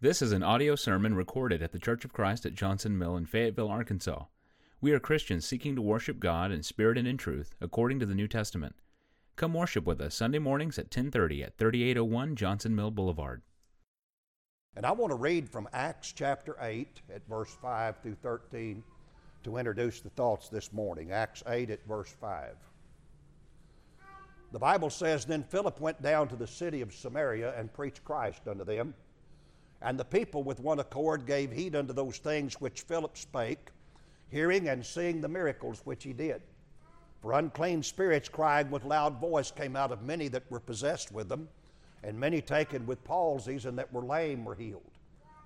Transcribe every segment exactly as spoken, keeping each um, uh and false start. This is an audio sermon recorded at the Church of Christ at Johnson Mill in Fayetteville, Arkansas. We are Christians seeking to worship God in spirit and in truth, according to the New Testament. Come worship with us Sunday mornings at ten thirty at thirty-eight oh one Johnson Mill Boulevard. And I want to read from Acts chapter eight at verse five through thirteen to introduce the thoughts this morning. Acts eight at verse five. The Bible says, Then Philip went down to the city of Samaria and preached Christ unto them. And the people with one accord gave heed unto those things which Philip spake, hearing and seeing the miracles which he did. For unclean spirits crying with loud voice came out of many that were possessed with them, and many taken with palsies and that were lame were healed.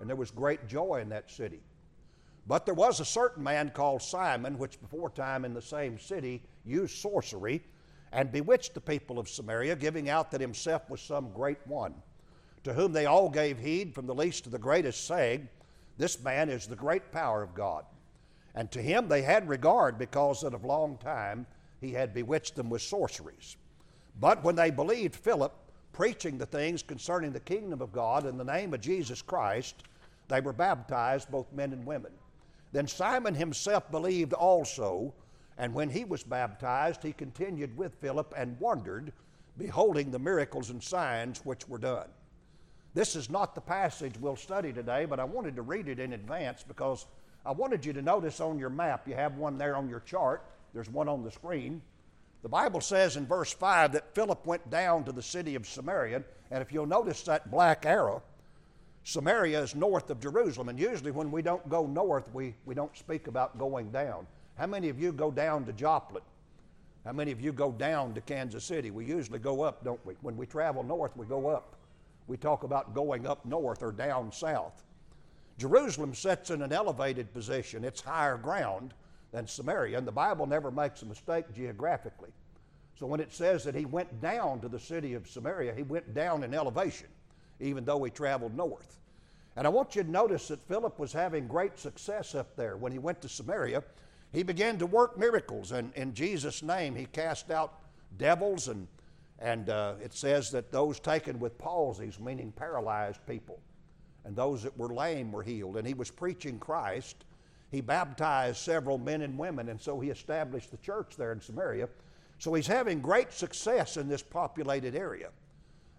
And there was great joy in that city. But there was a certain man called Simon, which before time in the same city used sorcery, and bewitched the people of Samaria, giving out that himself was some great one, to whom they all gave heed, from the least to the greatest, saying, This man is the great power of God. And to him they had regard, because that of long time he had bewitched them with sorceries. But when they believed Philip, preaching the things concerning the kingdom of God in the name of Jesus Christ, they were baptized, both men and women. Then Simon himself believed also, and when he was baptized, he continued with Philip and wondered, beholding the miracles and signs which were done. This is not the passage we'll study today, but I wanted to read it in advance because I wanted you to notice on your map, you have one there on your chart, there's one on the screen. The Bible says in verse five that Philip went down to the city of Samaria, and if you'll notice that black arrow, Samaria is north of Jerusalem, and usually when we don't go north, we, we don't speak about going down. How many of you go down to Joplin? How many of you go down to Kansas City? We usually go up, don't we? When we travel north, we go up. We talk about going up north or down south. Jerusalem sits in an elevated position. It's higher ground than Samaria, and the Bible never makes a mistake geographically. So when it says that he went down to the city of Samaria, he went down in elevation, even though he traveled north. And I want you to notice that Philip was having great success up there. When he went to Samaria, he began to work miracles, and in Jesus' name he cast out devils and And uh, it says that those taken with palsies, meaning paralyzed people, and those that were lame were healed. And he was preaching Christ. He baptized several men and women, and so he established the church there in Samaria. So he's having great success in this populated area.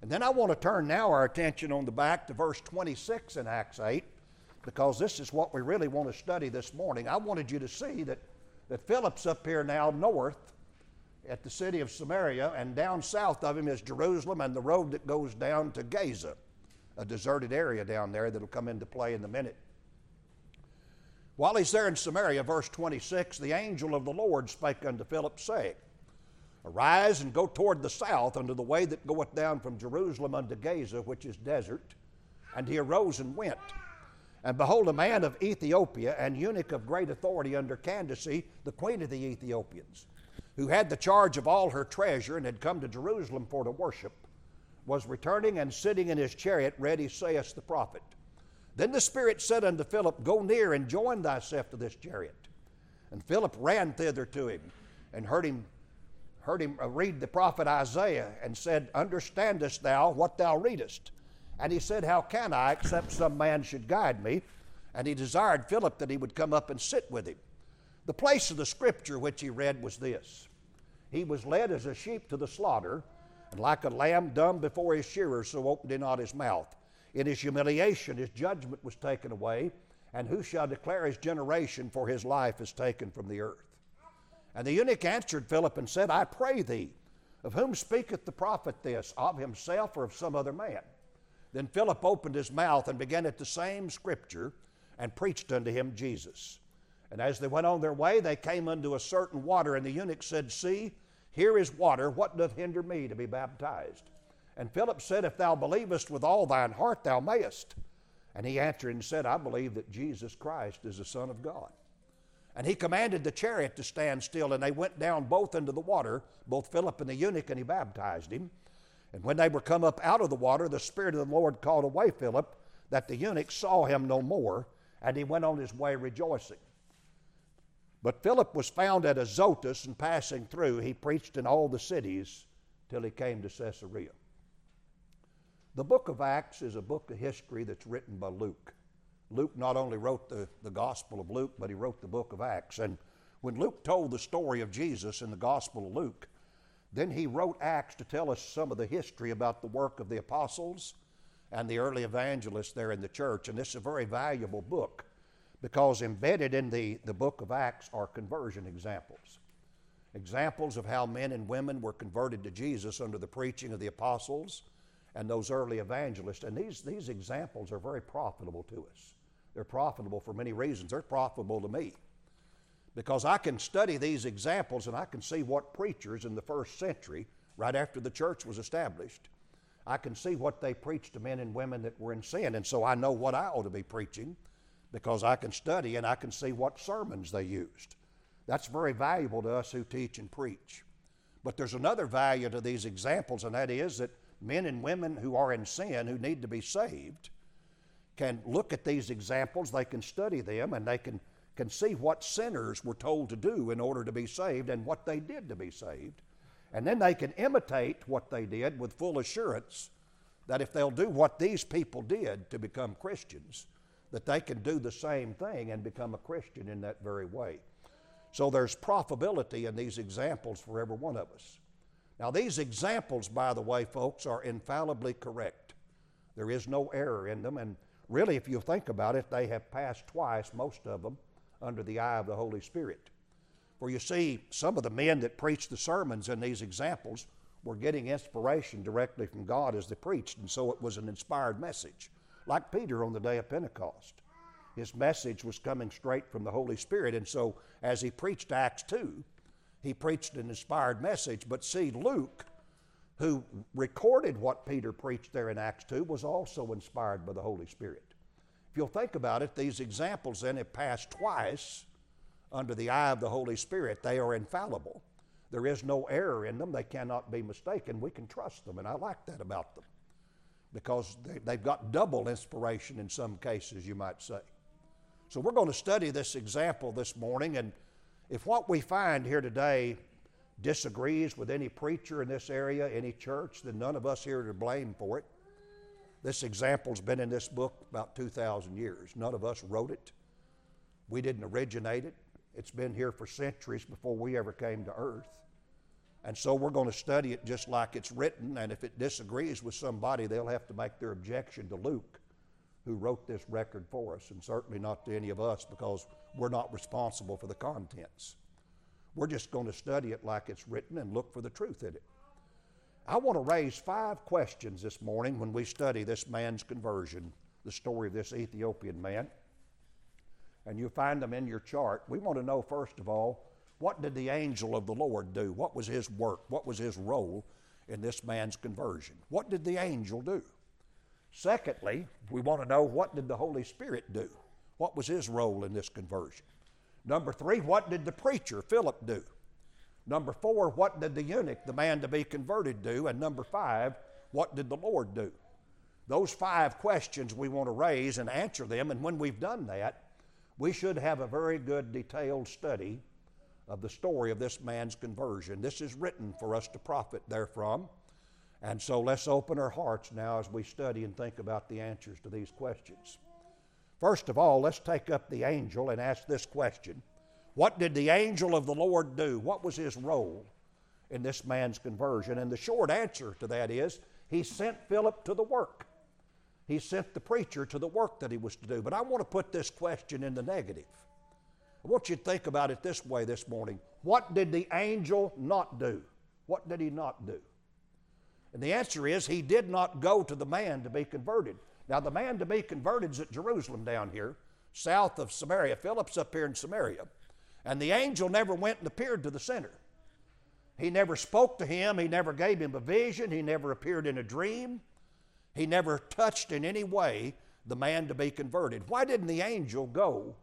And then I want to turn now our attention on the back to verse twenty-six in Acts eight, because this is what we really want to study this morning. I wanted you to see that, that Philip's up here now north, at the city of Samaria, and down south of him is Jerusalem and the road that goes down to Gaza, a deserted area down there that'll come into play in a minute. While he's there in Samaria, verse twenty-six, the angel of the Lord spake unto Philip, saying, Arise and go toward the south unto the way that goeth down from Jerusalem unto Gaza, which is desert. And he arose and went. And behold, a man of Ethiopia, an eunuch of great authority under Candace, the queen of the Ethiopians, who had the charge of all her treasure and had come to Jerusalem for to worship, was returning and sitting in his chariot, ready, saith the prophet. Then the Spirit said unto Philip, Go near and join thyself to this chariot. And Philip ran thither to him, and heard him, heard him read the prophet Isaiah, and said, Understandest thou what thou readest? And he said, How can I, except some man should guide me? And he desired Philip that he would come up and sit with him. The place of the scripture which he read was this. He was led as a sheep to the slaughter, and like a lamb dumb before his shearer, so opened he not his mouth. In his humiliation his judgment was taken away, and who shall declare his generation, for his life is taken from the earth? And the eunuch answered Philip and said, I pray thee, of whom speaketh the prophet this, of himself or of some other man? Then Philip opened his mouth and began at the same scripture, and preached unto him Jesus. And as they went on their way, they came unto a certain water, and the eunuch said, See, here is water. What doth hinder me to be baptized? And Philip said, If thou believest with all thine heart, thou mayest. And he answered and said, I believe that Jesus Christ is the Son of God. And he commanded the chariot to stand still, and they went down both into the water, both Philip and the eunuch, and he baptized him. And when they were come up out of the water, the Spirit of the Lord called away Philip, that the eunuch saw him no more, and he went on his way rejoicing. But Philip was found at Azotus, and passing through, he preached in all the cities till he came to Caesarea. The book of Acts is a book of history that's written by Luke. Luke not only wrote the, the Gospel of Luke, but he wrote the book of Acts. And when Luke told the story of Jesus in the Gospel of Luke, then he wrote Acts to tell us some of the history about the work of the apostles and the early evangelists there in the church. And this is a very valuable book because embedded in the, the book of Acts are conversion examples. Examples of how men and women were converted to Jesus under the preaching of the apostles and those early evangelists. And these, these examples are very profitable to us. They're profitable for many reasons. They're profitable to me because I can study these examples and I can see what preachers in the first century, right after the church was established, I can see what they preached to men and women that were in sin. And so I know what I ought to be preaching because I can study and I can see what sermons they used. That's very valuable to us who teach and preach. But there's another value to these examples, and that is that men and women who are in sin, who need to be saved, can look at these examples, they can study them, and they can, can see what sinners were told to do in order to be saved and what they did to be saved. And then they can imitate what they did with full assurance that if they'll do what these people did to become Christians, that they can do the same thing and become a Christian in that very way. So there's profitability in these examples for every one of us. Now these examples, by the way, folks, are infallibly correct. There is no error in them, and really if you think about it, they have passed twice, most of them, under the eye of the Holy Spirit. For you see, some of the men that preached the sermons in these examples were getting inspiration directly from God as they preached, and so it was an inspired message. Like Peter on the day of Pentecost. His message was coming straight from the Holy Spirit, and so as he preached Acts two, he preached an inspired message. But see, Luke, who recorded what Peter preached there in Acts two, was also inspired by the Holy Spirit. If you'll think about it, these examples then have passed twice under the eye of the Holy Spirit. They are infallible. There is no error in them. They cannot be mistaken. We can trust them, and I like that about them because they, they've got double inspiration in some cases, you might say. So we're going to study this example this morning, and if what we find here today disagrees with any preacher in this area, any church, then none of us here are to blame for it. This example's been in this book about two thousand years. None of us wrote it. We didn't originate it. It's been here for centuries before we ever came to earth. And so we're going to study it just like it's written, and if it disagrees with somebody, they'll have to make their objection to Luke, who wrote this record for us, and certainly not to any of us because we're not responsible for the contents. We're just going to study it like it's written and look for the truth in it. I want to raise five questions this morning when we study this man's conversion, the story of this Ethiopian man, and you find them in your chart. We want to know, first of all, what did the angel of the Lord do? What was his work? What was his role in this man's conversion? What did the angel do? Secondly, we want to know, what did the Holy Spirit do? What was his role in this conversion? Number three, what did the preacher, Philip, do? Number four, what did the eunuch, the man to be converted, do? And number five, what did the Lord do? Those five questions we want to raise and answer them, and when we've done that, we should have a very good detailed study of the story of this man's conversion. This is written for us to profit therefrom. And so let's open our hearts now as we study and think about the answers to these questions. First of all, let's take up the angel and ask this question. What did the angel of the Lord do? What was his role in this man's conversion? And the short answer to that is, he sent Philip to the work. He sent the preacher to the work that he was to do. But I want to put this question in the negative. I want you to think about it this way this morning. What did the angel not do? What did he not do? And the answer is, he did not go to the man to be converted. Now, the man to be converted is at Jerusalem down here, south of Samaria. Philip's up here in Samaria. And the angel never went and appeared to the sinner. He never spoke to him. He never gave him a vision. He never appeared in a dream. He never touched in any way the man to be converted. Why didn't the angel go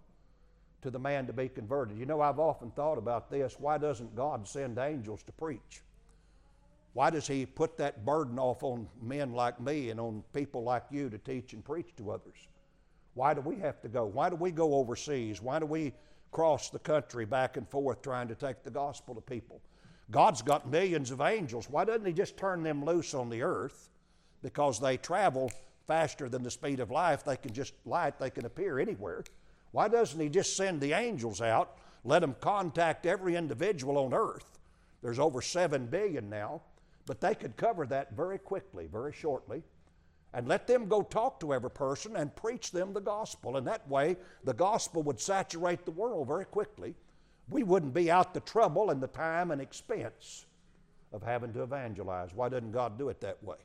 to the man to be converted? You know, I've often thought about this. Why doesn't God send angels to preach? Why does he put that burden off on men like me and on people like you to teach and preach to others? Why do we have to go? Why do we go overseas? Why do we cross the country back and forth trying to take the gospel to people? God's got millions of angels. Why doesn't he just turn them loose on the earth because they travel faster than the speed of life. They can just light, they can appear anywhere. Why doesn't he just send the angels out, let them contact every individual on earth? There's over seven billion now, but they could cover that very quickly, very shortly, and let them go talk to every person and preach them the gospel. And that way, the gospel would saturate the world very quickly. We wouldn't be out the trouble and the time and expense of having to evangelize. Why doesn't God do it that way?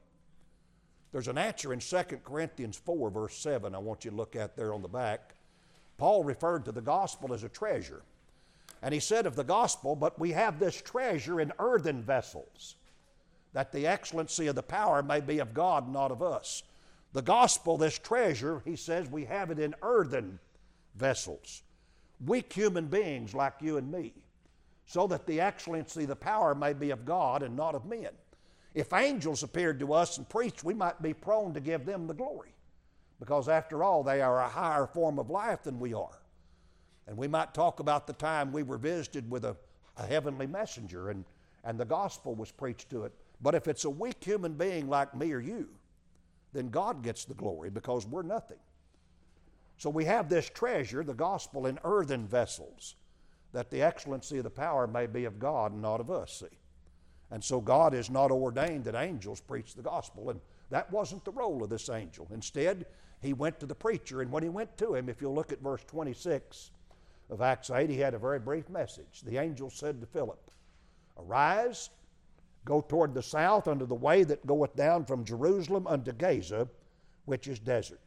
There's an answer in Second Corinthians four, verse seven, I want you to look at there on the back. Paul referred to the gospel as a treasure. And he said of the gospel, but we have this treasure in earthen vessels, that the excellency of the power may be of God, not of us. The gospel, this treasure, he says, we have it in earthen vessels. Weak human beings like you and me, so that the excellency, the power may be of God and not of men. If angels appeared to us and preached, we might be prone to give them the glory, because after all, they are a higher form of life than we are. And we might talk about the time we were visited with a, a heavenly messenger and, and the gospel was preached to it. But if it's a weak human being like me or you, then God gets the glory because we're nothing. So we have this treasure, the gospel, in earthen vessels, that the excellency of the power may be of God and not of us, see. And so God has not ordained that angels preach the gospel, and that wasn't the role of this angel. Instead, he went to the preacher, and when he went to him, if you'll look at verse twenty-six of Acts eight, he had a very brief message. The angel said to Philip, "Arise, go toward the south unto the way that goeth down from Jerusalem unto Gaza, which is desert."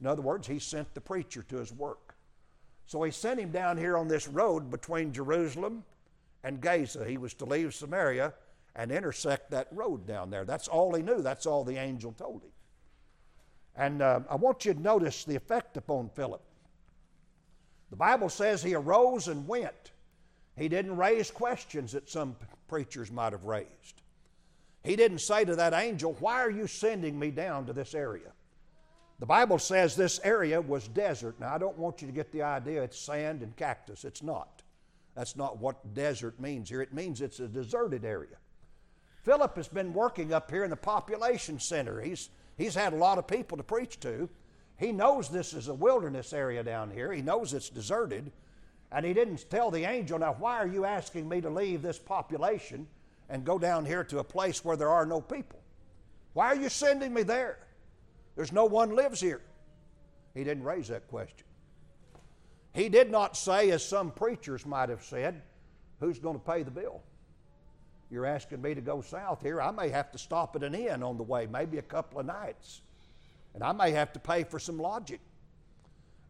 In other words, he sent the preacher to his work. So he sent him down here on this road between Jerusalem and Gaza. He was to leave Samaria and intersect that road down there. That's all he knew. That's all the angel told him. And uh, I want you to notice the effect upon Philip. The Bible says he arose and went. He didn't raise questions that some preachers might have raised. He didn't say to that angel, "Why are you sending me down to this area?" The Bible says this area was desert. Now, I don't want you to get the idea it's sand and cactus. It's not. That's not what desert means here. It means it's a deserted area. Philip has been working up here in the population center. He's, he's had a lot of people to preach to. He knows this is a wilderness area down here. He knows it's deserted. And he didn't tell the angel, "Now, why are you asking me to leave this population and go down here to a place where there are no people? Why are you sending me there? There's no one lives here." He didn't raise that question. He did not say, as some preachers might have said, "Who's going to pay the bill? You're asking me to go south here. I may have to stop at an inn on the way, maybe a couple of nights. And I may have to pay for some lodging.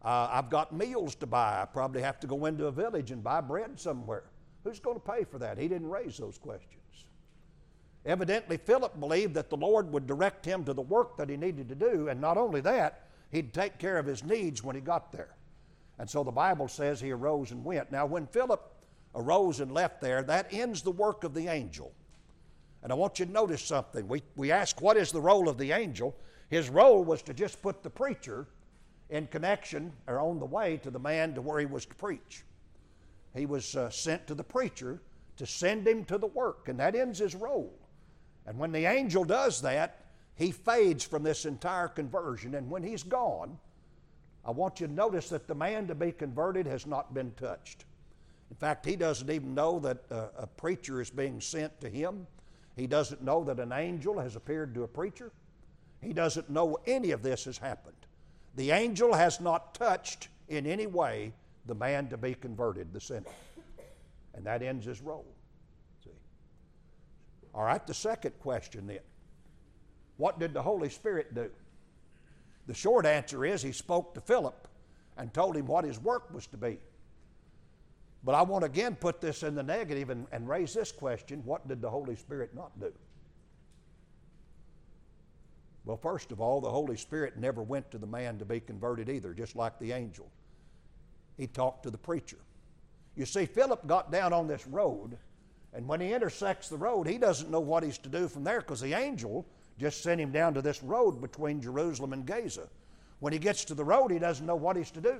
Uh, I've got meals to buy. I probably have to go into a village and buy bread somewhere. Who's going to pay for that?" He didn't raise those questions. Evidently, Philip believed that the Lord would direct him to the work that he needed to do, and not only that, he'd take care of his needs when he got there. And so the Bible says he arose and went. Now, when Philip arose and left there, that ends the work of the angel. And I want you to notice something. We, we ask, what is the role of the angel? His role was to just put the preacher in connection or on the way to the man to where he was to preach. He was uh, sent to the preacher to send him to the work, and that ends his role. And when the angel does that, he fades from this entire conversion. And when he's gone, I want you to notice that the man to be converted has not been touched. In fact, he doesn't even know that a, a preacher is being sent to him. He doesn't know that an angel has appeared to a preacher. He doesn't know any of this has happened. The angel has not touched in any way the man to be converted, the sinner. And that ends his role. All right, the second question then. What did the Holy Spirit do? The short answer is he spoke to Philip and told him what his work was to be. But I want to again put this in the negative and, and raise this question. What did the Holy Spirit not do? Well, first of all, the Holy Spirit never went to the man to be converted either, just like the angel. He talked to the preacher. You see, Philip got down on this road, and when he intersects the road, he doesn't know what he's to do from there because the angel just sent him down to this road between Jerusalem and Gaza. When he gets to the road, he doesn't know what he's to do.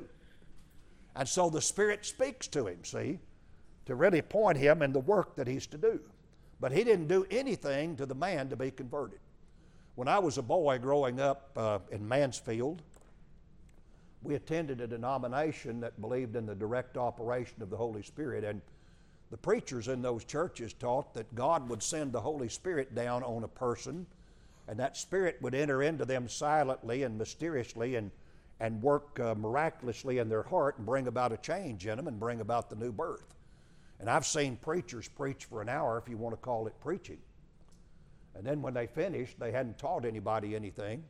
And so the Spirit speaks to him, see, to really point him in the work that he's to do. But he didn't do anything to the man to be converted. When I was a boy growing up uh, in Mansfield, we attended a denomination that believed in the direct operation of the Holy Spirit, and the preachers in those churches taught that God would send the Holy Spirit down on a person, and that Spirit would enter into them silently and mysteriously and, and work uh, miraculously in their heart and bring about a change in them and bring about the new birth. And I've seen preachers preach for an hour, if you want to call it preaching. And then when they finished, they hadn't taught anybody anything.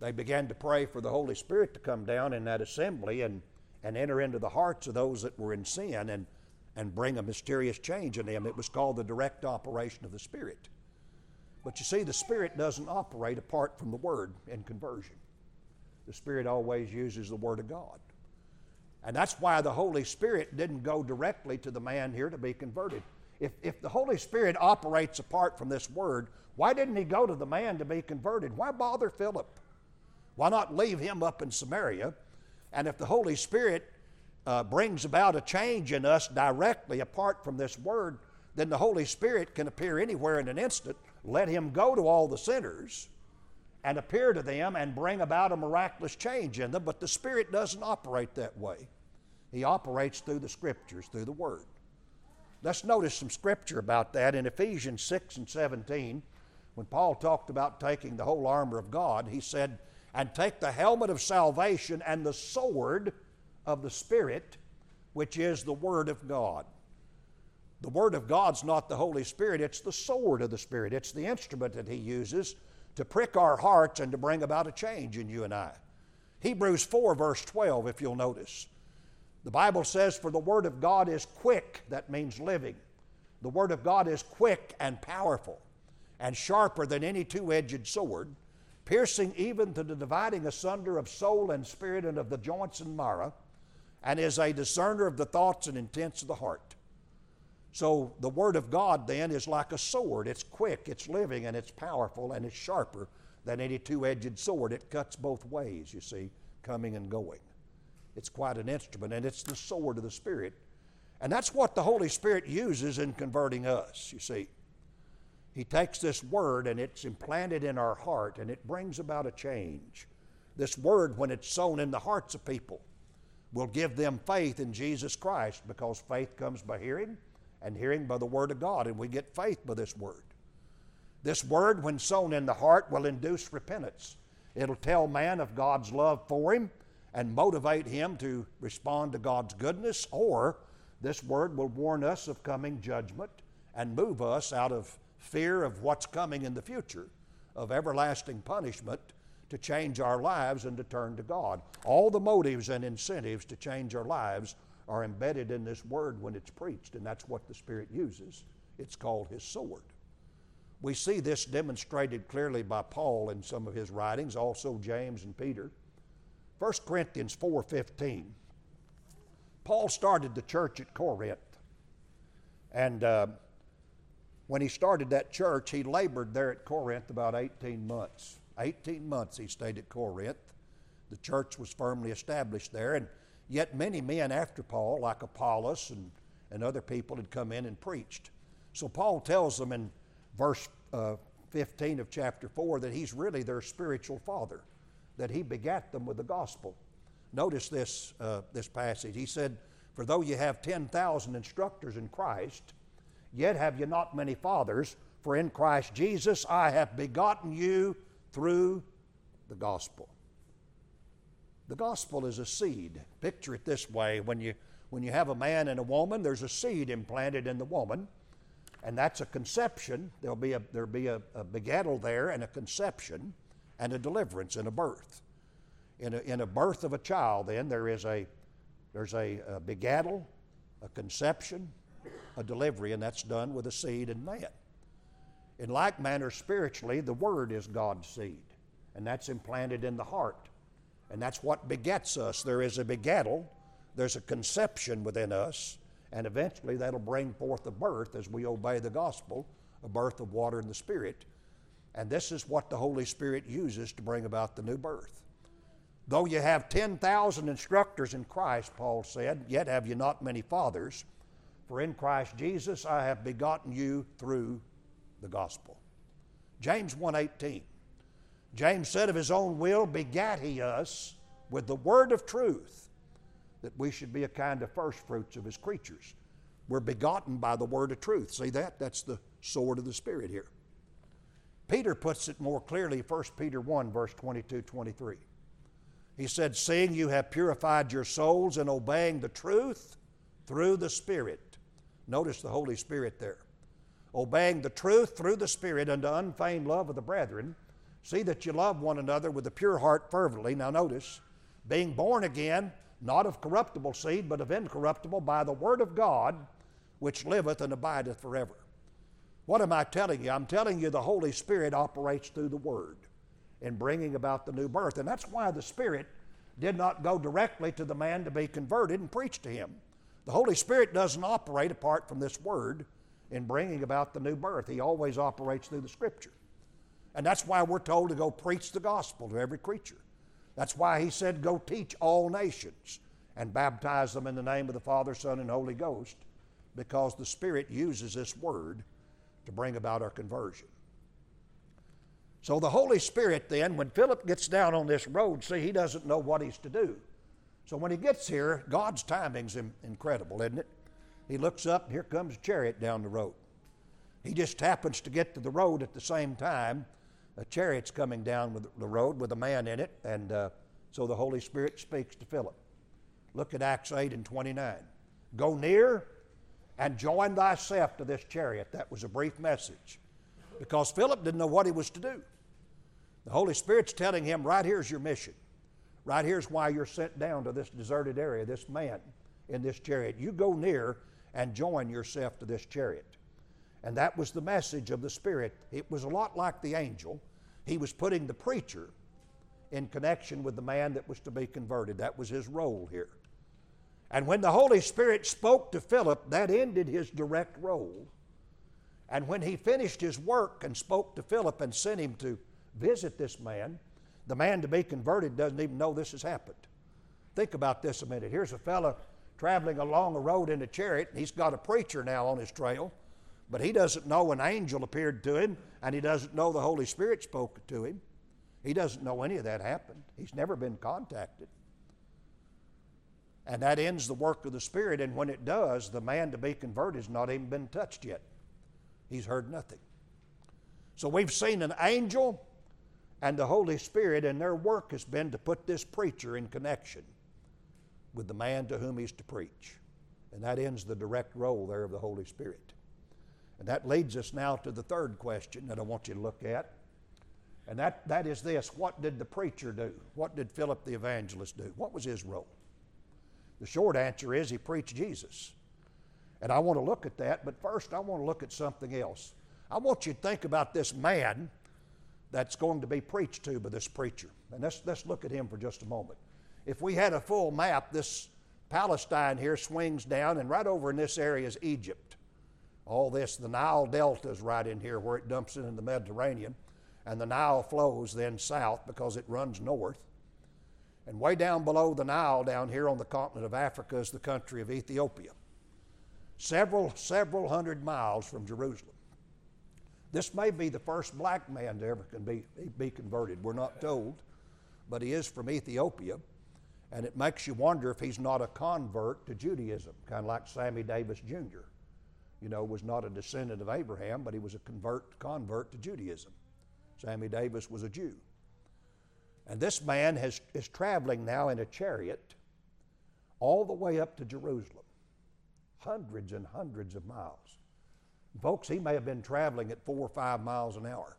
They began to pray for the Holy Spirit to come down in that assembly and, and enter into the hearts of those that were in sin and, and bring a mysterious change in them. It was called the direct operation of the Spirit. But you see, the Spirit doesn't operate apart from the Word in conversion. The Spirit always uses the Word of God. And that's why the Holy Spirit didn't go directly to the man here to be converted. If, if the Holy Spirit operates apart from this Word, why didn't He go to the man to be converted? Why bother Philip? Why not leave him up in Samaria? And if the Holy Spirit uh, brings about a change in us directly apart from this Word, then the Holy Spirit can appear anywhere in an instant. Let Him go to all the sinners and appear to them and bring about a miraculous change in them. But the Spirit doesn't operate that way. He operates through the Scriptures, through the Word. Let's notice some Scripture about that. In Ephesians six and seventeen, when Paul talked about taking the whole armor of God, he said, "And take the helmet of salvation and the sword of the Spirit, which is the Word of God." The Word of God's not the Holy Spirit, it's the sword of the Spirit. It's the instrument that He uses to prick our hearts and to bring about a change in you and I. Hebrews four, verse twelve, if you'll notice. The Bible says, "For the Word of God is quick," that means living. The Word of God is quick and powerful and sharper than any two-edged sword, piercing even to the dividing asunder of soul and spirit and of the joints and marrow, and is a discerner of the thoughts and intents of the heart. So the Word of God then is like a sword. It's quick, it's living, and it's powerful, and it's sharper than any two-edged sword. It cuts both ways, you see, coming and going. It's quite an instrument, and it's the sword of the Spirit. And that's what the Holy Spirit uses in converting us, you see. He takes this Word, and it's implanted in our heart, and it brings about a change. This Word, when it's sown in the hearts of people, will give them faith in Jesus Christ, because faith comes by hearing, and hearing by the Word of God, and we get faith by this Word. This Word, when sown in the heart, will induce repentance. It'll tell man of God's love for him and motivate him to respond to God's goodness, or this Word will warn us of coming judgment and move us out of fear of what's coming in the future, of everlasting punishment, to change our lives and to turn to God. All the motives and incentives to change our lives are embedded in this Word when it's preached, and that's what the Spirit uses. It's called His sword. We see this demonstrated clearly by Paul in some of his writings, also James and Peter. First Corinthians four fifteen. Paul started the church at Corinth, and uh, when he started that church, he labored there at Corinth about eighteen months. eighteen months he stayed at Corinth. The church was firmly established there, and yet many men after Paul, like Apollos and, and other people, had come in and preached. So Paul tells them in verse uh, fifteen of chapter four that he's really their spiritual father, that he begat them with the gospel. Notice this, uh, this passage. He said, "For though you have ten thousand instructors in Christ, yet have you not many fathers, for in Christ Jesus I have begotten you through the gospel." The gospel is a seed. Picture it this way. When you, when you have a man and a woman, there's a seed implanted in the woman, and that's a conception. There'll be a, there'll be a, a begettal there, and a conception, and a deliverance, and a birth. In a, in a birth of a child, then, there is a, there's a, a begettal, a conception, a delivery, and that's done with a seed in man. In like manner, spiritually, the Word is God's seed, and that's implanted in the heart. And that's what begets us. There is a begettal, there's a conception within us, and eventually that'll bring forth a birth as we obey the gospel, a birth of water and the Spirit. And this is what the Holy Spirit uses to bring about the new birth. "Though you have ten thousand instructors in Christ," Paul said, "yet have you not many fathers, for in Christ Jesus I have begotten you through the gospel." James one eighteen. James said, of his own will begat he us with the word of truth, that we should be a kind of first fruits of his creatures. We're begotten by the word of truth. See that? That's the sword of the Spirit here. Peter puts it more clearly, First Peter one, verse twenty-two, twenty-three. He said, seeing you have purified your souls in obeying the truth through the Spirit. Notice the Holy Spirit there. Obeying the truth through the Spirit unto unfeigned love of the brethren. See that you love one another with a pure heart fervently. Now notice, being born again, not of corruptible seed, but of incorruptible, by the word of God, which liveth and abideth forever. What am I telling you? I'm telling you the Holy Spirit operates through the Word in bringing about the new birth. And that's why the Spirit did not go directly to the man to be converted and preach to him. The Holy Spirit doesn't operate apart from this Word in bringing about the new birth. He always operates through the Scripture. And that's why we're told to go preach the gospel to every creature. That's why he said, go teach all nations and baptize them in the name of the Father, Son, and Holy Ghost, because the Spirit uses this Word to bring about our conversion. So the Holy Spirit then, when Philip gets down on this road, see, he doesn't know what he's to do. So when he gets here, God's timing's incredible, isn't it? He looks up, and here comes a chariot down the road. He just happens to get to the road at the same time. A chariot's coming down with the road with a man in it, and uh, so the Holy Spirit speaks to Philip. Look at Acts eight and twenty-nine. Go near and join thyself to this chariot. That was a brief message, because Philip didn't know what he was to do. The Holy Spirit's telling him, right here's your mission. Right here's why you're sent down to this deserted area, this man in this chariot. You go near and join yourself to this chariot. And that was the message of the Spirit. It was a lot like the angel. He was putting the preacher in connection with the man that was to be converted. That was his role here. And when the Holy Spirit spoke to Philip, that ended his direct role. And when he finished his work and spoke to Philip and sent him to visit this man, the man to be converted doesn't even know this has happened. Think about this a minute. Here's a fellow traveling along a road in a chariot, and he's got a preacher now on his trail, but he doesn't know an angel appeared to him, and he doesn't know the Holy Spirit spoke to him. He doesn't know any of that happened. He's never been contacted. And that ends the work of the Spirit, and when it does, the man to be converted has not even been touched yet. He's heard nothing. So we've seen an angel and the Holy Spirit, and their work has been to put this preacher in connection with the man to whom he's to preach. And that ends the direct role there of the Holy Spirit. And that leads us now to the third question that I want you to look at. And that, that is this: what did the preacher do? What did Philip the evangelist do? What was his role? The short answer is he preached Jesus. And I want to look at that, but first I want to look at something else. I want you to think about this man that's going to be preached to by this preacher. And let's, let's look at him for just a moment. If we had a full map, this Palestine here swings down, and right over in this area is Egypt. All this, the Nile Delta is right in here where it dumps into the Mediterranean, and the Nile flows then south because it runs north. And way down below the Nile, down here on the continent of Africa, is the country of Ethiopia. Several, several hundred miles from Jerusalem. This may be the first black man to ever can be, be converted. We're not told, but he is from Ethiopia. And it makes you wonder if he's not a convert to Judaism, kind of like Sammy Davis, Junior You know, was not a descendant of Abraham, but he was a convert, convert to Judaism. Sammy Davis was a Jew. And this man has, is traveling now in a chariot all the way up to Jerusalem, hundreds and hundreds of miles. And folks, he may have been traveling at four or five miles an hour.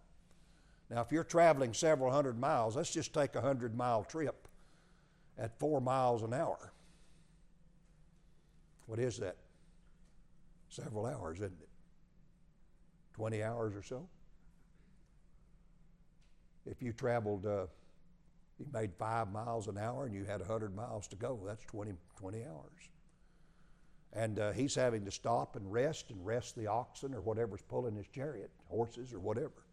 Now, if you're traveling several hundred miles, let's just take a hundred-mile trip at four miles an hour. What is that? Several hours, isn't it? twenty hours or so? If you traveled... Uh, You made five miles an hour and you had a hundred miles to go. That's twenty hours. And uh, he's having to stop and rest and rest the oxen or whatever's pulling his chariot, horses or whatever.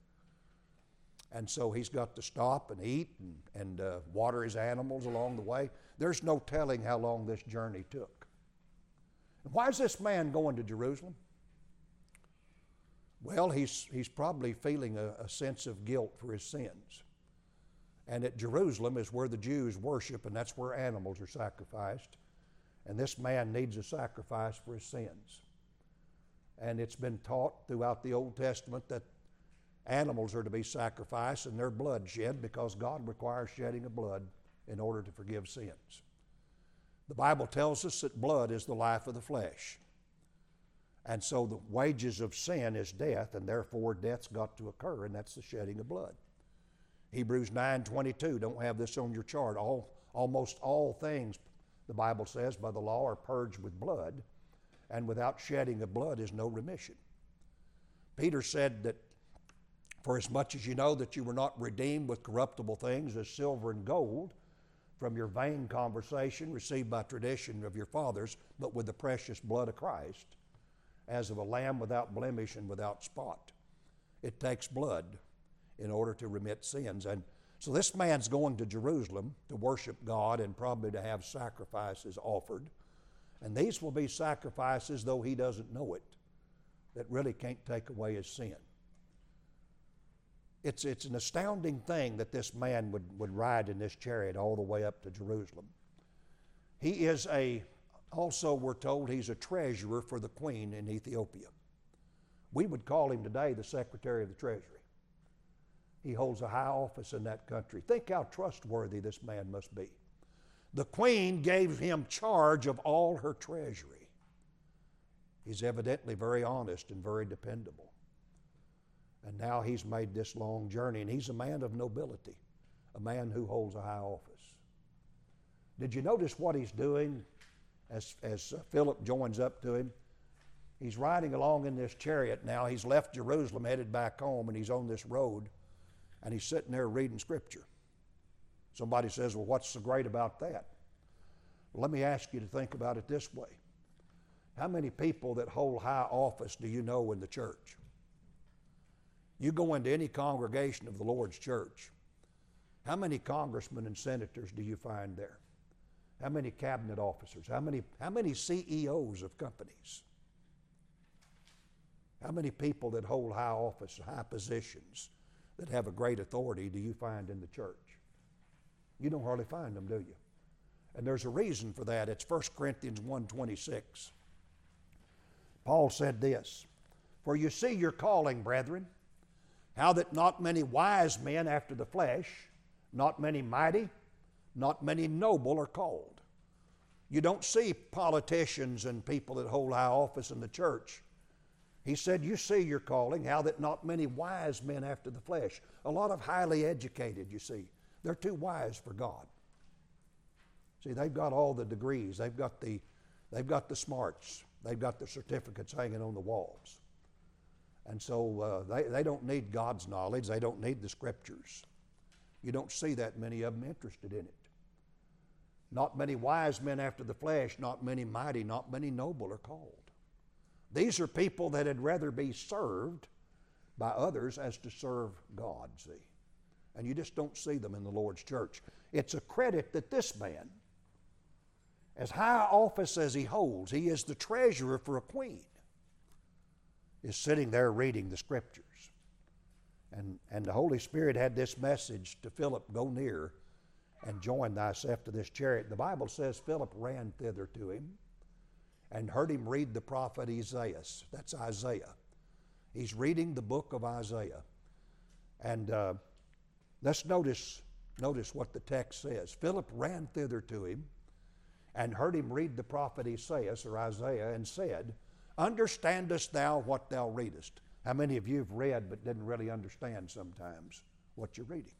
And so he's got to stop and eat and, and uh, water his animals along the way. There's no telling how long this journey took. And why is this man going to Jerusalem? Well, he's, he's probably feeling a, a sense of guilt for his sins. And at Jerusalem is where the Jews worship, and that's where animals are sacrificed. And this man needs a sacrifice for his sins. And it's been taught throughout the Old Testament that animals are to be sacrificed and their blood shed because God requires shedding of blood in order to forgive sins. The Bible tells us that blood is the life of the flesh. And so the wages of sin is death, and therefore death's got to occur, and that's the shedding of blood. Hebrews nine twenty-two, don't have this on your chart. All, almost all things, the Bible says, by the law are purged with blood, and without shedding of blood is no remission. Peter said that, for as much as you know that you were not redeemed with corruptible things as silver and gold from your vain conversation received by tradition of your fathers, but with the precious blood of Christ, as of a lamb without blemish and without spot. It takes blood in order to remit sins. And so this man's going to Jerusalem to worship God and probably to have sacrifices offered. And these will be sacrifices, though he doesn't know it, that really can't take away his sin. It's, it's an astounding thing that this man would, would ride in this chariot all the way up to Jerusalem. He is a, also we're told he's a treasurer for the queen in Ethiopia. We would call him today the Secretary of the Treasury. He holds a high office in that country. Think how trustworthy this man must be. The queen gave him charge of all her treasury. He's evidently very honest and very dependable. And now he's made this long journey, and he's a man of nobility, a man who holds a high office. Did you notice what he's doing as, as Philip joins up to him? He's riding along in this chariot now. He's left Jerusalem, headed back home, and he's on this road, and he's sitting there reading Scripture. Somebody says, well, what's so great about that? Well, let me ask you to think about it this way. How many people that hold high office do you know in the church? You go into any congregation of the Lord's church, how many congressmen and senators do you find there? How many cabinet officers? How many, how many C E Os of companies? How many people that hold high office, high positions, that have a great authority do you find in the church? You don't hardly find them, do you? And there's a reason for that. It's First Corinthians one twenty-six. Paul said this, for you see your calling, brethren, how that not many wise men after the flesh, not many mighty, not many noble are called. You don't see politicians and people that hold high office in the church. He said, you see your calling, how that not many wise men after the flesh. A lot of highly educated, you see. They're too wise for God. See, they've got all the degrees. They've got the, they've got the smarts. They've got the certificates hanging on the walls. And so uh, they, they don't need God's knowledge. They don't need the Scriptures. You don't see that many of them interested in it. Not many wise men after the flesh, not many mighty, not many noble are called. These are people that had rather be served by others as to serve God, see. And you just don't see them in the Lord's church. It's a credit that this man, as high office as he holds, he is the treasurer for a queen, is sitting there reading the Scriptures. And, and the Holy Spirit had this message to Philip, go near and join thyself to this chariot. The Bible says Philip ran thither to him and heard him read the prophet Isaiah. That's Isaiah. He's reading the book of Isaiah. And uh, let's notice, notice what the text says. Philip ran thither to him and heard him read the prophet Isaiah, or Isaiah, and said, understandest thou what thou readest? How many of you have read but didn't really understand sometimes what you're reading?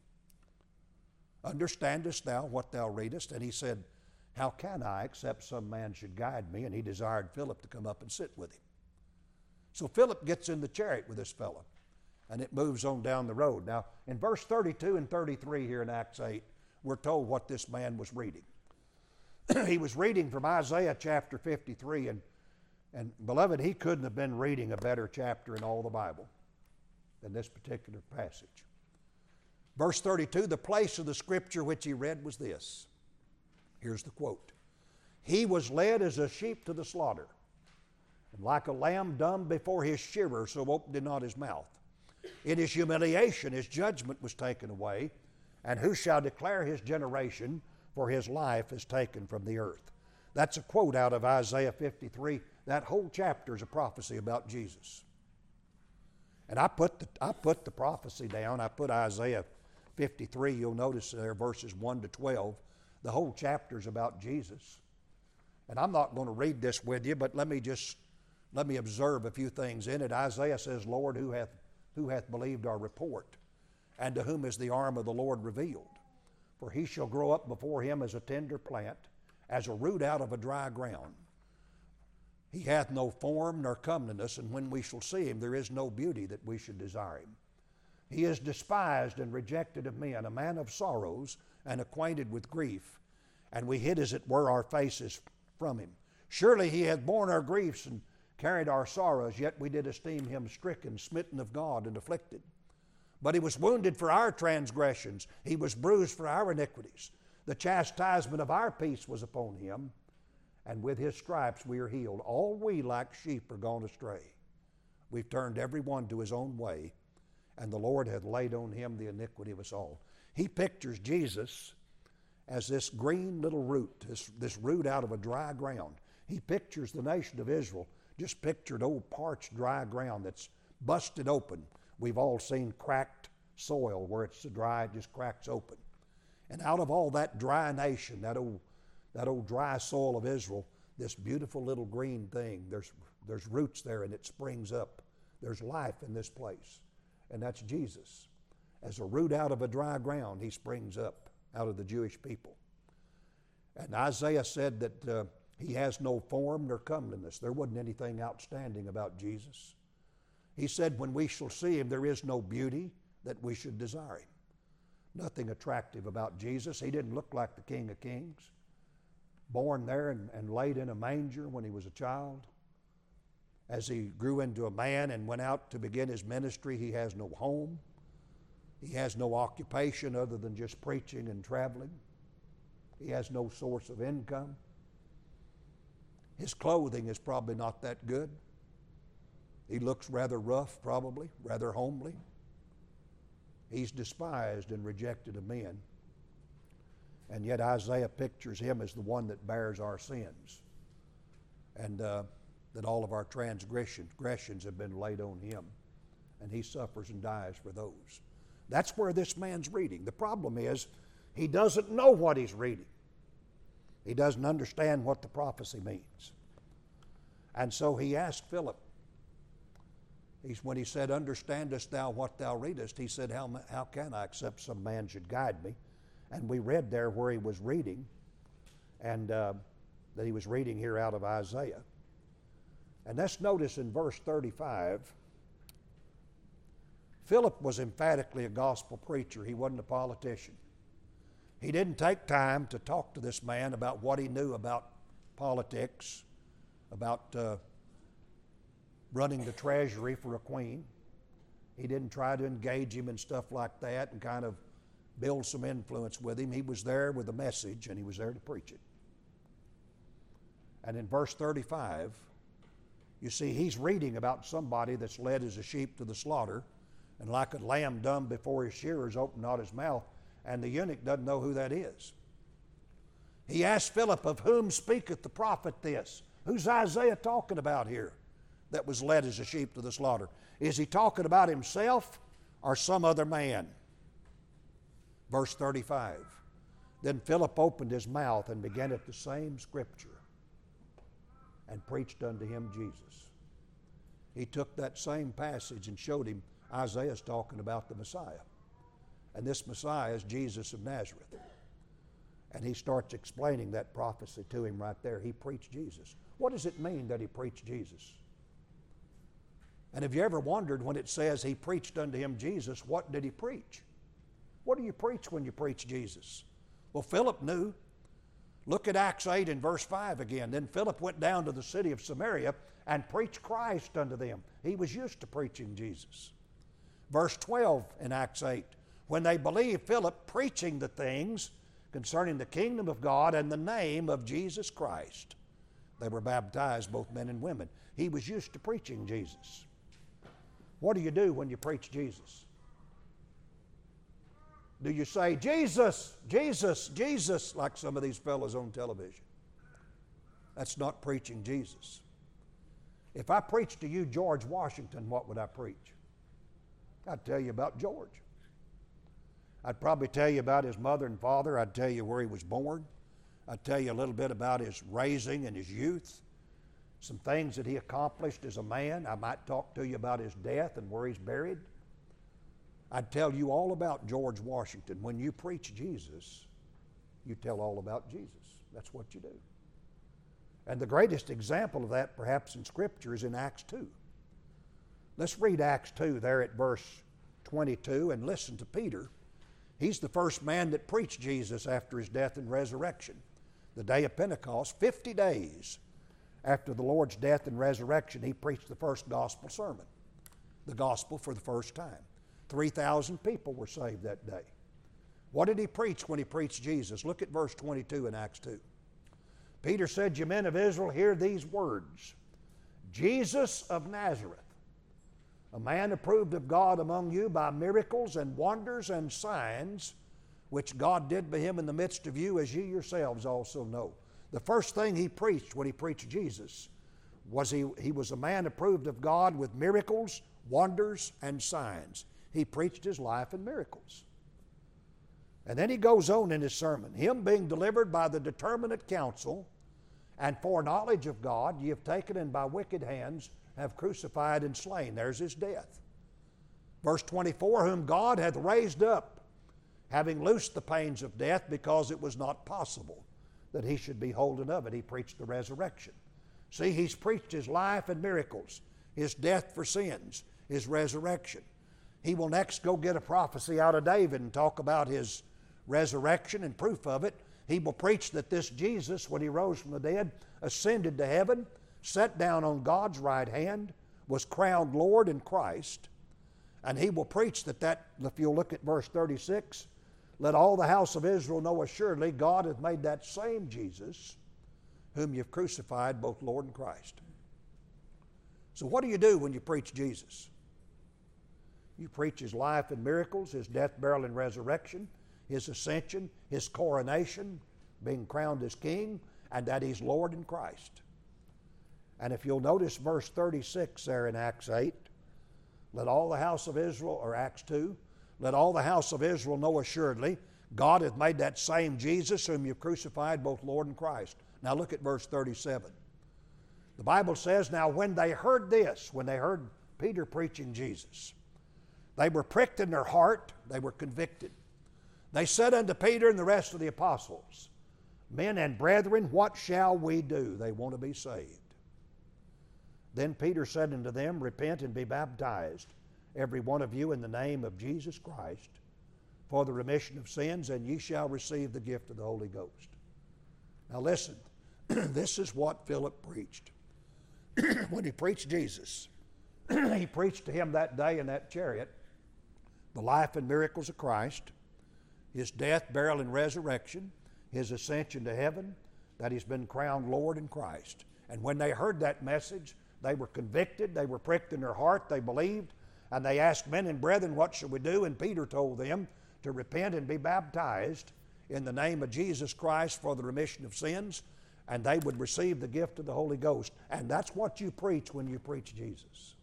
Understandest thou what thou readest? And he said, how can I, except some man should guide me? And he desired Philip to come up and sit with him. So Philip gets in the chariot with this fellow, and it moves on down the road. Now, in verse thirty-two and thirty-three here in Acts eight, we're told what this man was reading. He was reading from Isaiah chapter fifty-three, and And, beloved, he couldn't have been reading a better chapter in all the Bible than this particular passage. Verse thirty-two, the place of the Scripture which he read was this. Here's the quote. He was led as a sheep to the slaughter, and like a lamb dumb before his shearer, so opened he not his mouth. In his humiliation, his judgment was taken away. And who shall declare his generation? For his life is taken from the earth. That's a quote out of Isaiah fifty-three. That whole chapter is a prophecy about Jesus. And I put the, I put the prophecy down. I put Isaiah fifty-three. You'll notice there verses one to twelve. The whole chapter is about Jesus. And I'm not going to read this with you, but let me just, let me observe a few things in it. Isaiah says, Lord, who hath, who hath believed our report? And to whom is the arm of the Lord revealed? For he shall grow up before him as a tender plant, as a root out of a dry ground. He hath no form nor comeliness, and when we shall see him, there is no beauty that we should desire him. He is despised and rejected of men, a man of sorrows and acquainted with grief, and we hid as it were our faces from him. Surely he hath borne our griefs and carried our sorrows, yet we did esteem him stricken, smitten of God, and afflicted. But he was wounded for our transgressions, he was bruised for our iniquities. The chastisement of our peace was upon him, and with his stripes we are healed. All we like sheep are gone astray. We've turned every one to his own way, and the Lord hath laid on him the iniquity of us all. He pictures Jesus as this green little root, this, this root out of a dry ground. He pictures the nation of Israel, just pictured old parched dry ground that's busted open. We've all seen cracked soil where it's so dry it just cracks open. And out of all that dry nation, that old that old dry soil of Israel, this beautiful little green thing, there's there's roots there and it springs up. There's life in this place. And that's Jesus. As a root out of a dry ground, he springs up out of the Jewish people. And Isaiah said that uh, he has no form nor comeliness. There wasn't anything outstanding about Jesus. He said, when we shall see him, there is no beauty that we should desire him. Nothing attractive about Jesus. He didn't look like the King of Kings, born there and, and laid in a manger when he was a child. As he grew into a man and went out to begin his ministry, he has no home. He has no occupation other than just preaching and traveling. He has no source of income. His clothing is probably not that good. He looks rather rough, probably, rather homely. He's despised and rejected of men. And yet Isaiah pictures him as the one that bears our sins and uh, that all of our transgressions have been laid on him, and he suffers and dies for those. That's where this man's reading. The problem is he doesn't know what he's reading. He doesn't understand what the prophecy means. And so he asked Philip, He's, when he said, understandest thou what thou readest, he said, how, how can I except some man should guide me? And we read there where he was reading, and uh, that he was reading here out of Isaiah. And let's notice in verse thirty-five, Philip was emphatically a gospel preacher. He wasn't a politician. He didn't take time to talk to this man about what he knew about politics, about uh, running the treasury for a queen. He didn't try to engage him in stuff like that and kind of build some influence with him. He was there with a message, and he was there to preach it. And in verse thirty-five, you see he's reading about somebody that's led as a sheep to the slaughter, and like a lamb dumb before his shearers opened not his mouth, and the eunuch doesn't know who that is. He asked Philip, of whom speaketh the prophet this? Who's Isaiah talking about here? That was led as a sheep to the slaughter. Is he talking about himself or some other man? Verse thirty-five, then Philip opened his mouth and began at the same scripture and preached unto him Jesus. He took that same passage and showed him Isaiah's talking about the Messiah. And this Messiah is Jesus of Nazareth. And he starts explaining that prophecy to him right there. He preached Jesus. What does it mean that he preached Jesus? And have you ever wondered when it says he preached unto him Jesus, what did he preach? What do you preach when you preach Jesus? Well, Philip knew. Look at Acts eight and verse five again. Then Philip went down to the city of Samaria and preached Christ unto them. He was used to preaching Jesus. Verse twelve in Acts eight, when they believed Philip preaching the things concerning the kingdom of God and the name of Jesus Christ, they were baptized, both men and women. He was used to preaching Jesus. What do you do when you preach Jesus? do you say, Jesus, Jesus, Jesus, like some of these fellas on television? That's not preaching Jesus. If I preached to you George Washington, what would I preach? I'd tell you about George. I'd probably tell you about his mother and father. I'd tell you where he was born. I'd tell you a little bit about his raising and his youth, some things that he accomplished as a man. I might talk to you about his death and where he's buried. I'd tell you all about George Washington. When you preach Jesus, you tell all about Jesus. That's what you do. And the greatest example of that, perhaps in Scripture, is in Acts two. Let's read Acts two there at verse twenty-two and listen to Peter. He's the first man that preached Jesus after his death and resurrection. The day of Pentecost, fifty days after the Lord's death and resurrection, he preached the first gospel sermon, the gospel for the first time. three thousand people were saved that day. What did he preach when he preached Jesus? Look at verse twenty-two in Acts two. Peter said, "You men of Israel, hear these words. Jesus of Nazareth, a man approved of God among you by miracles and wonders and signs, which God did by him in the midst of you, as you yourselves also know." The first thing he preached when he preached Jesus was he, he was a man approved of God with miracles, wonders, and signs. He preached his life in miracles. And then he goes on in his sermon. "Him being delivered by the determinate counsel and foreknowledge of God, ye have taken and by wicked hands have crucified and slain." There's his death. Verse twenty-four, "Whom God hath raised up, having loosed the pains of death, because it was not possible that he should be holden of it." He preached the resurrection. See, he's preached his life and miracles, his death for sins, his resurrection. He will next go get a prophecy out of David and talk about his resurrection and proof of it. He will preach that this Jesus, when he rose from the dead, ascended to heaven, sat down on God's right hand, was crowned Lord and Christ. And he will preach that that, if you'll look at verse thirty-six, "Let all the house of Israel know assuredly God hath made that same Jesus whom you've crucified, both Lord and Christ." So what do you do when you preach Jesus? You preach his life and miracles, his death, burial, and resurrection, his ascension, his coronation, being crowned as king, and that he's Lord in Christ. And if you'll notice verse thirty-six there in Acts eight, "Let all the house of Israel," or Acts two, "Let all the house of Israel know assuredly, God hath made that same Jesus whom you crucified, both Lord and Christ." Now look at verse thirty-seven. The Bible says, "Now when they heard this," when they heard Peter preaching Jesus, "they were pricked in their heart," they were convicted. "They said unto Peter and the rest of the apostles, Men and brethren, what shall we do?" They want to be saved. "Then Peter said unto them, Repent and be baptized, every one of you, in the name of Jesus Christ, for the remission of sins, and ye shall receive the gift of the Holy Ghost." Now listen, this is what Philip preached. When he preached Jesus, he preached to him that day in that chariot the life and miracles of Christ, his death, burial, and resurrection, his ascension to heaven, that he's been crowned Lord in Christ. And when they heard that message, they were convicted, they were pricked in their heart, they believed, and they asked, "Men and brethren, what shall we do?" And Peter told them to repent and be baptized in the name of Jesus Christ for the remission of sins, and they would receive the gift of the Holy Ghost. And that's what you preach when you preach Jesus.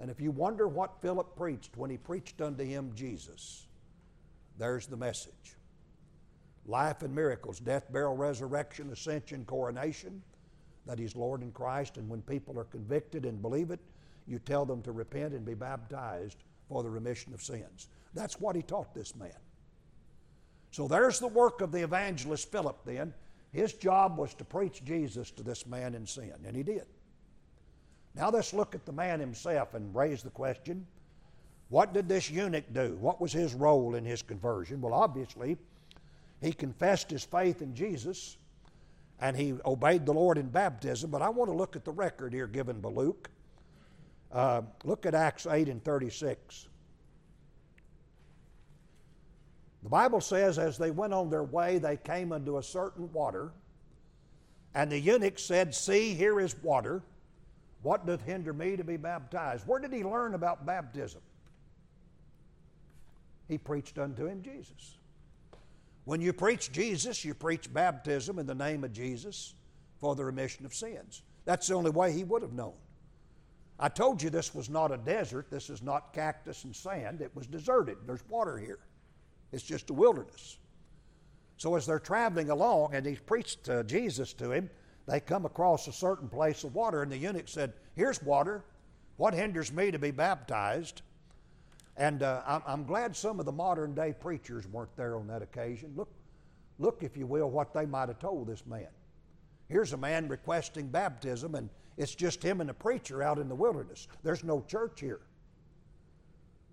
And if you wonder what Philip preached when he preached unto him Jesus, there's the message. Life and miracles, death, burial, resurrection, ascension, coronation, that he's Lord in Christ. And when people are convicted and believe it, you tell them to repent and be baptized for the remission of sins. That's what he taught this man. So there's the work of the evangelist Philip then. His job was to preach Jesus to this man in sin, and he did. Now let's look at the man himself and raise the question, what did this eunuch do? What was his role in his conversion? Well, obviously, he confessed his faith in Jesus and he obeyed the Lord in baptism, but I want to look at the record here given by Luke. Uh, look at Acts eight and thirty-six. The Bible says, "As they went on their way, they came unto a certain water, and the eunuch said, See, here is water. What doth hinder me to be baptized?" Where did he learn about baptism? He preached unto him Jesus. When you preach Jesus, you preach baptism in the name of Jesus for the remission of sins. That's the only way he would have known. I told you this was not a desert. This is not cactus and sand. It was deserted. There's water here. It's just a wilderness. So as they're traveling along and he's preached uh, Jesus to him, they come across a certain place of water, and the eunuch said, here's water. What hinders me to be baptized? And uh, I'm, I'm glad some of the modern day preachers weren't there on that occasion. Look, look, if you will, what they might have told this man. Here's a man requesting baptism, and it's just him and the preacher out in the wilderness. There's no church here.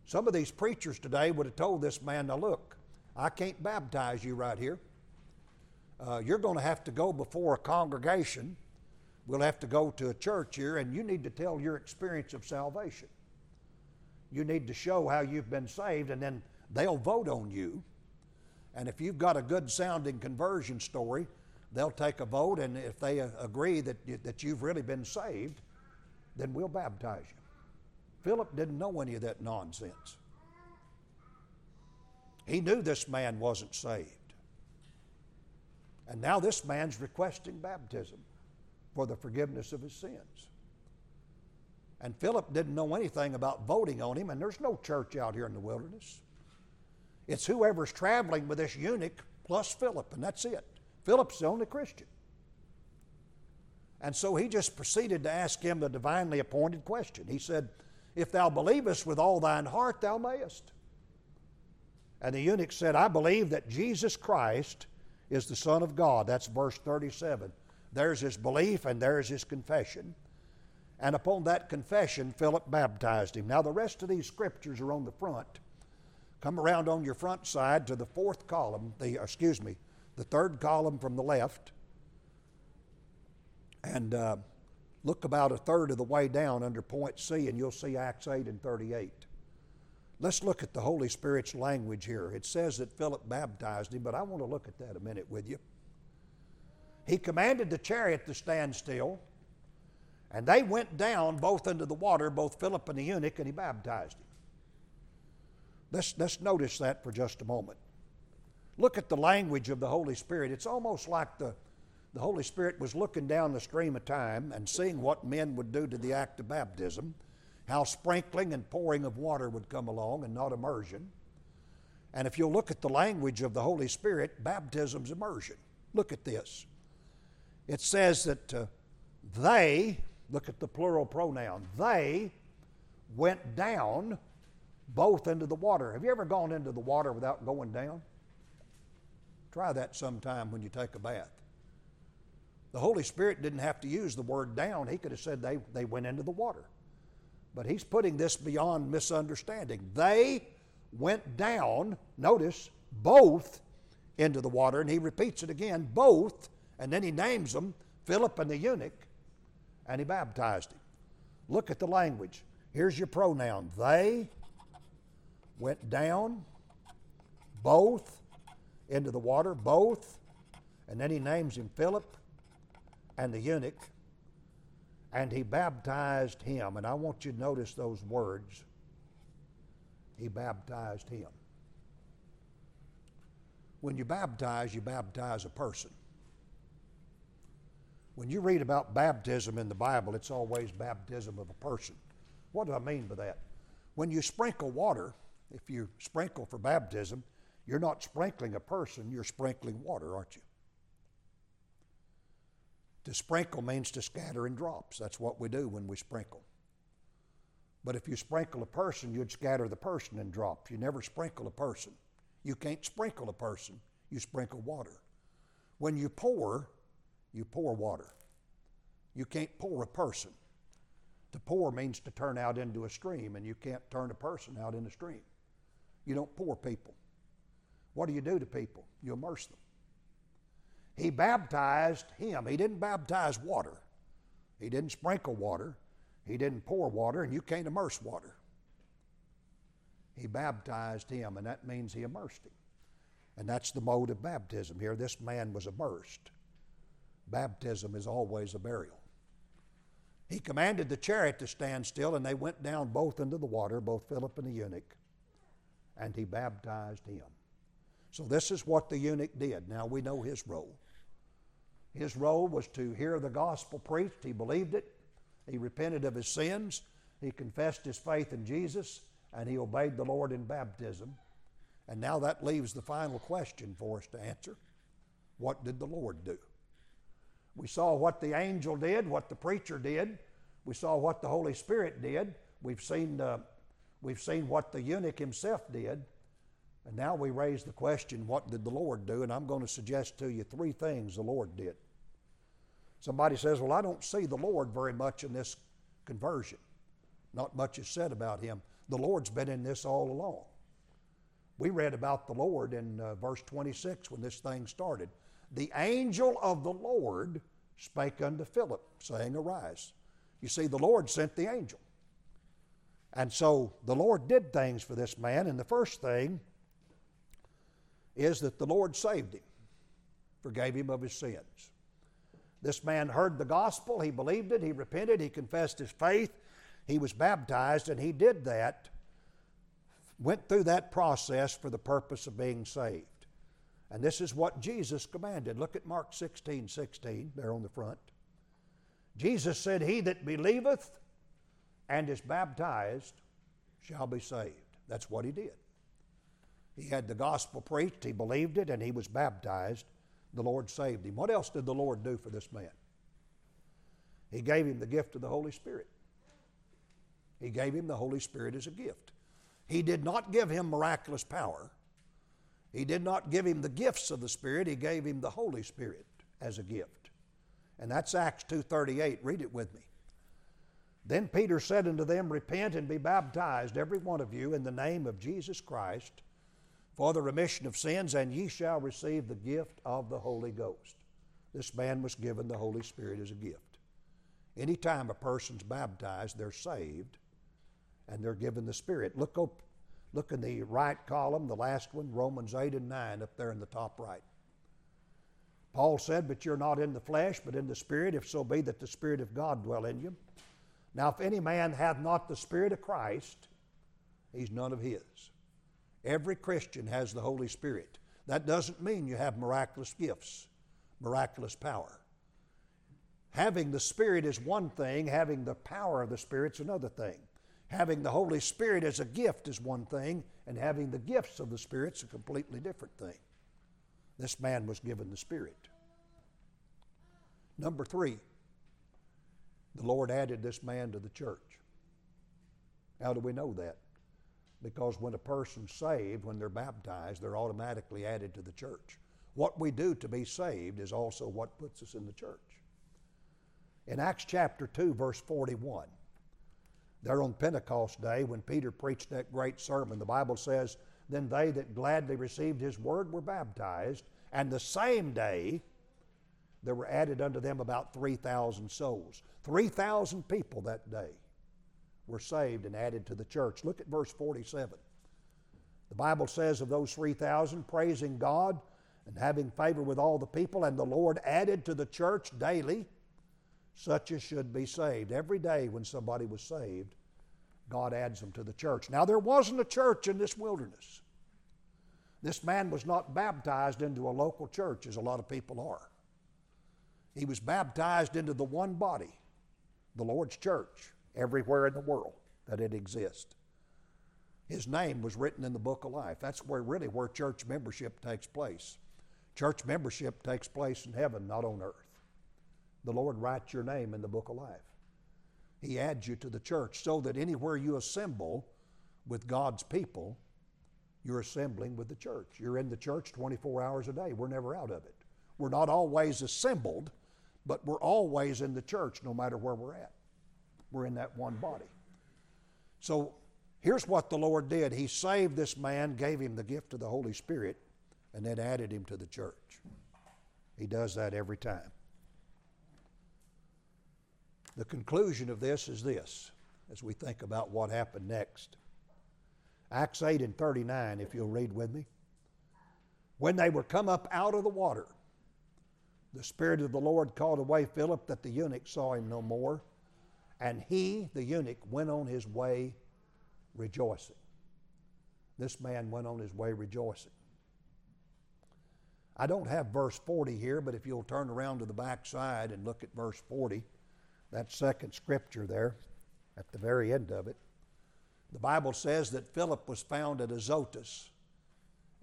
Some of these preachers today would have told this man, now look, I can't baptize you right here. Uh, you're going to have to go before a congregation. We'll have to go to a church here, and you need to tell your experience of salvation. You need to show how you've been saved, and then they'll vote on you. And if you've got a good-sounding conversion story, they'll take a vote, and if they agree that, you, that you've really been saved, then we'll baptize you. Philip didn't know any of that nonsense. He knew this man wasn't saved. And now this man's requesting baptism for the forgiveness of his sins. And Philip didn't know anything about voting on him, and there's no church out here in the wilderness. It's whoever's traveling with this eunuch plus Philip, and that's it. Philip's the only Christian. And so he just proceeded to ask him the divinely appointed question. He said, if thou believest with all thine heart, thou mayest. And the eunuch said, I believe that Jesus Christ is the Son of God. That's verse thirty-seven. There's his belief and there's his confession. And upon that confession, Philip baptized him. Now the rest of these scriptures are on the front. Come around on your front side to the fourth column, the excuse me, the third column from the left, and uh, look about a third of the way down under point C, and you'll see Acts eight and thirty-eight. Let's look at the Holy Spirit's language here. It says that Philip baptized him, but I want to look at that a minute with you. He commanded the chariot to stand still, and they went down both into the water, both Philip and the eunuch, and he baptized him. Let's, let's notice that for just a moment. Look at the language of the Holy Spirit. It's almost like the, the Holy Spirit was looking down the stream of time and seeing what men would do to the act of baptism, how sprinkling and pouring of water would come along and not immersion. And if you'll look at the language of the Holy Spirit, baptism's immersion. Look at this. It says that uh, they... Look at the plural pronoun. They went down both into the water. Have you ever gone into the water without going down? Try that sometime when you take a bath. The Holy Spirit didn't have to use the word down. He could have said they, they went into the water. But he's putting this beyond misunderstanding. They went down, notice, both into the water. And he repeats it again, both. And then he names them, Philip and the eunuch. And he baptized him. Look at the language. Here's your pronoun. They went down, both, into the water, both. And then he names him Philip and the eunuch. And he baptized him. And I want you to notice those words. He baptized him. When you baptize, you baptize a person. When you read about baptism in the Bible, it's always baptism of a person. What do I mean by that? When you sprinkle water, if you sprinkle for baptism, you're not sprinkling a person, you're sprinkling water, aren't you? To sprinkle means to scatter in drops. That's what we do when we sprinkle. But if you sprinkle a person, you'd scatter the person in drops. You never sprinkle a person. You can't sprinkle a person. You sprinkle water. When you pour, you pour water. You can't pour a person. To pour means to turn out into a stream, and you can't turn a person out in a stream. You don't pour people. What do you do to people? You immerse them. He baptized him. He didn't baptize water. He didn't sprinkle water. He didn't pour water, and you can't immerse water. He baptized him, and that means he immersed him. And that's the mode of baptism here. This man was immersed. Baptism is always a burial. He commanded the chariot to stand still, and they went down both into the water, both Philip and the eunuch, and he baptized him. So this is what the eunuch did. Now we know his role. His role was to hear the gospel preached. He believed it. He repented of his sins. He confessed his faith in Jesus, and he obeyed the Lord in baptism. And now that leaves the final question for us to answer. What did the Lord do? We saw what the angel did, what the preacher did. We saw what the Holy Spirit did. We've seen, uh, we've seen what the eunuch himself did. And now we raise the question, what did the Lord do? And I'm going to suggest to you three things the Lord did. Somebody says, well, I don't see the Lord very much in this conversion. Not much is said about him. The Lord's been in this all along. We read about the Lord in uh, verse twenty-six when this thing started. The angel of the Lord spake unto Philip, saying, Arise. You see, the Lord sent the angel. And so the Lord did things for this man, and the first thing is that the Lord saved him, forgave him of his sins. This man heard the gospel, he believed it, he repented, he confessed his faith, he was baptized, and he did that, went through that process for the purpose of being saved. And this is what Jesus commanded. Look at Mark sixteen sixteen there on the front. Jesus said, He that believeth and is baptized shall be saved. That's what he did. He had the gospel preached, he believed it, and he was baptized. The Lord saved him. What else did the Lord do for this man? He gave him the gift of the Holy Spirit. He gave him the Holy Spirit as a gift. He did not give him miraculous power. He did not give him the gifts of the Spirit. He gave him the Holy Spirit as a gift. And that's Acts two thirty-eight. Read it with me. Then Peter said unto them, Repent and be baptized, every one of you, in the name of Jesus Christ, for the remission of sins, and ye shall receive the gift of the Holy Ghost. This man was given the Holy Spirit as a gift. Anytime a person's baptized, they're saved, and they're given the Spirit. Look up. Look in the right column, the last one, Romans eight and nine up there in the top right. Paul said, But you're not in the flesh, but in the Spirit, if so be that the Spirit of God dwell in you. Now if any man hath not the Spirit of Christ, he's none of his. Every Christian has the Holy Spirit. That doesn't mean you have miraculous gifts, miraculous power. Having the Spirit is one thing, having the power of the Spirit's another thing. Having the Holy Spirit as a gift is one thing, and having the gifts of the Spirit's a completely different thing. This man was given the Spirit. Number three, the Lord added this man to the church. How do we know that? Because when a person's saved, when they're baptized, they're automatically added to the church. What we do to be saved is also what puts us in the church. In Acts chapter two, verse forty-one, there on Pentecost Day, when Peter preached that great sermon, the Bible says, Then they that gladly received his word were baptized, and the same day there were added unto them about three thousand souls. three thousand people that day were saved and added to the church. Look at verse forty-seven. The Bible says of those three thousand, praising God and having favor with all the people, and the Lord added to the church daily such as should be saved. Every day when somebody was saved, God adds them to the church. Now there wasn't a church in this wilderness. This man was not baptized into a local church as a lot of people are. He was baptized into the one body, the Lord's church, everywhere in the world that it exists. His name was written in the book of life. That's where really where church membership takes place. Church membership takes place in heaven, not on earth. The Lord writes your name in the book of life. He adds you to the church so that anywhere you assemble with God's people, you're assembling with the church. You're in the church twenty-four hours a day. We're never out of it. We're not always assembled, but we're always in the church no matter where we're at. We're in that one body. So here's what the Lord did. He saved this man, gave him the gift of the Holy Spirit, and then added him to the church. He does that every time. The conclusion of this is this, as we think about what happened next. Acts eight and thirty-nine, if you'll read with me. When they were come up out of the water, the Spirit of the Lord called away Philip, that the eunuch saw him no more, and he, the eunuch, went on his way rejoicing. This man went on his way rejoicing. I don't have verse forty here, but if you'll turn around to the back side and look at verse forty, that second scripture there, at the very end of it, the Bible says that Philip was found at Azotus,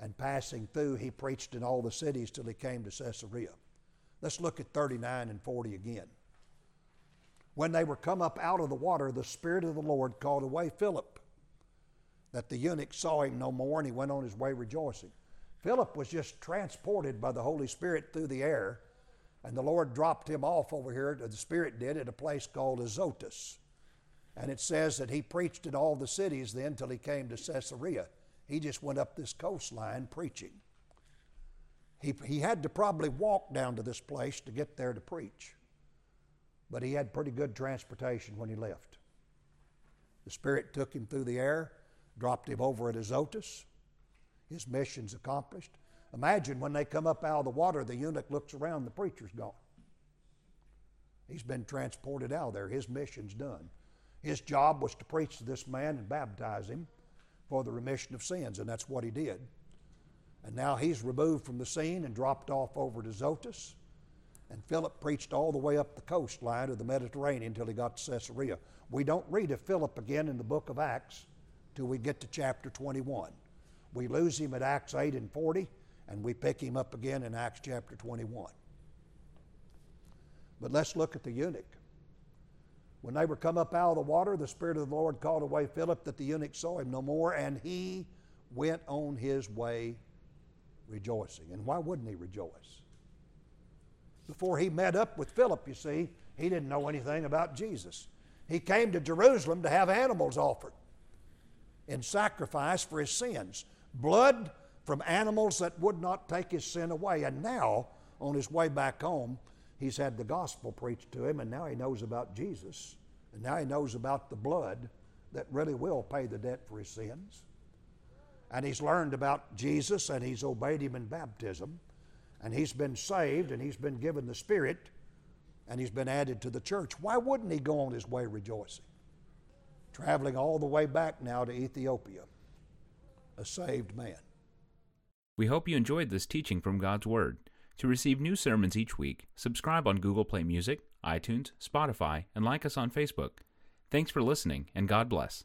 and passing through, he preached in all the cities till he came to Caesarea. Let's look at thirty-nine and forty again. When they were come up out of the water, the Spirit of the Lord called away Philip, that the eunuch saw him no more, and he went on his way rejoicing. Philip was just transported by the Holy Spirit through the air, and the Lord dropped him off over here, the Spirit did, at a place called Azotus. And it says that he preached in all the cities then till he came to Caesarea. He just went up this coastline preaching. He, he had to probably walk down to this place to get there to preach. But he had pretty good transportation when he left. The Spirit took him through the air, dropped him over at Azotus. His mission's accomplished. Imagine when they come up out of the water, the eunuch looks around, the preacher's gone. He's been transported out of there. His mission's done. His job was to preach to this man and baptize him for the remission of sins, and that's what he did. And now he's removed from the scene and dropped off over to Azotus. And Philip preached all the way up the coastline of the Mediterranean until he got to Caesarea. We don't read of Philip again in the book of Acts till we get to chapter twenty-one. We lose him at Acts eight and forty, and we pick him up again in Acts chapter twenty-one. But let's look at the eunuch. When they were come up out of the water, the Spirit of the Lord called away Philip, that the eunuch saw him no more, and he went on his way rejoicing. And why wouldn't he rejoice? Before he met up with Philip, you see, he didn't know anything about Jesus. He came to Jerusalem to have animals offered in sacrifice for his sins, blood from animals that would not take his sin away. And now, on his way back home, he's had the gospel preached to him, and now he knows about Jesus, and now he knows about the blood that really will pay the debt for his sins. And he's learned about Jesus, and he's obeyed him in baptism, and he's been saved, and he's been given the Spirit, and he's been added to the church. Why wouldn't he go on his way rejoicing? Traveling all the way back now to Ethiopia, a saved man. We hope you enjoyed this teaching from God's Word. To receive new sermons each week, subscribe on Google Play Music, iTunes, Spotify, and like us on Facebook. Thanks for listening, and God bless.